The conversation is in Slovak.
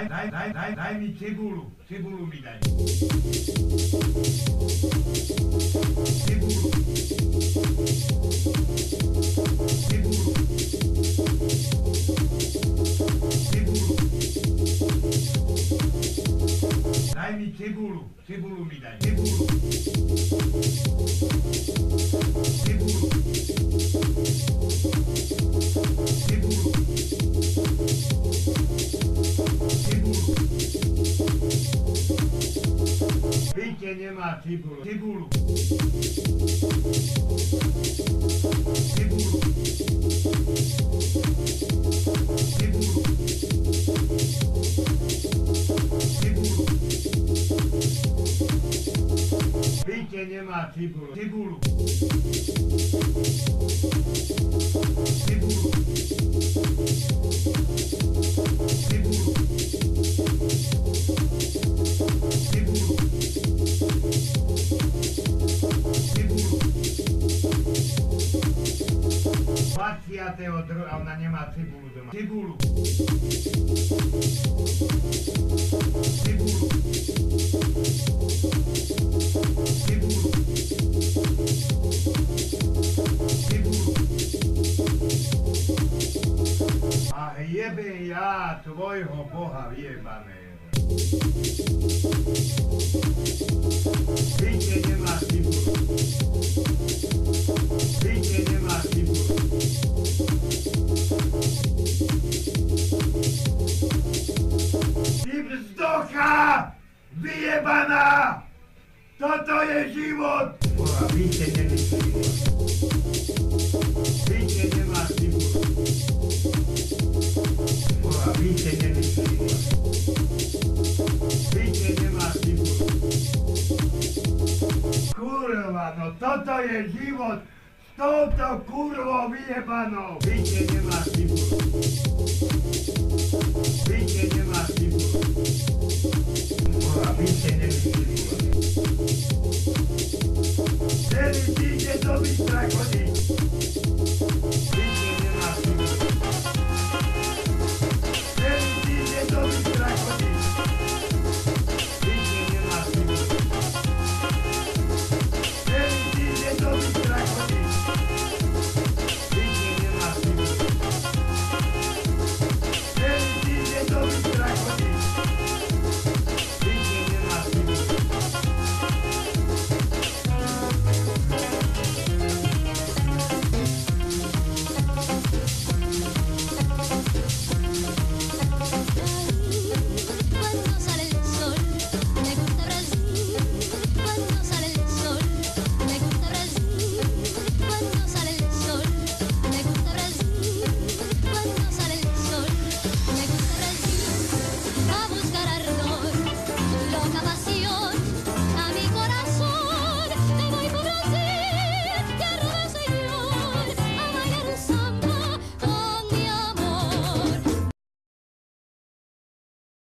Daj mi cibulu. Cibulu mi daj. Cibulu. Cibulu. Cibulu. Daj mi cibulu. Cibulu mi daj. Cibulu. Cibulu. Píte nemá cibulu. Cibulu. Cibulu. Cibulu. Cibulu. Píte nemá cibulu. Cibulu. Cibulu. A ona nemá cibulu doma. Cibulu. Cibulu. Cibulu. Cibulu. A jebe ja tvojho Boha jebaného. Víte, nemá cibulu. Víte, nemá cibulu. Vyjebaná! Toto je život! Boha, víte, nemyslí Boha. Víte, nemá cibulu. Boha, víte, nemyslí Boha. Víte, nemá cibulu. Kurva, no toto je život s touto kurvou vyjebanou. Víte, nemá cibulu. Víte,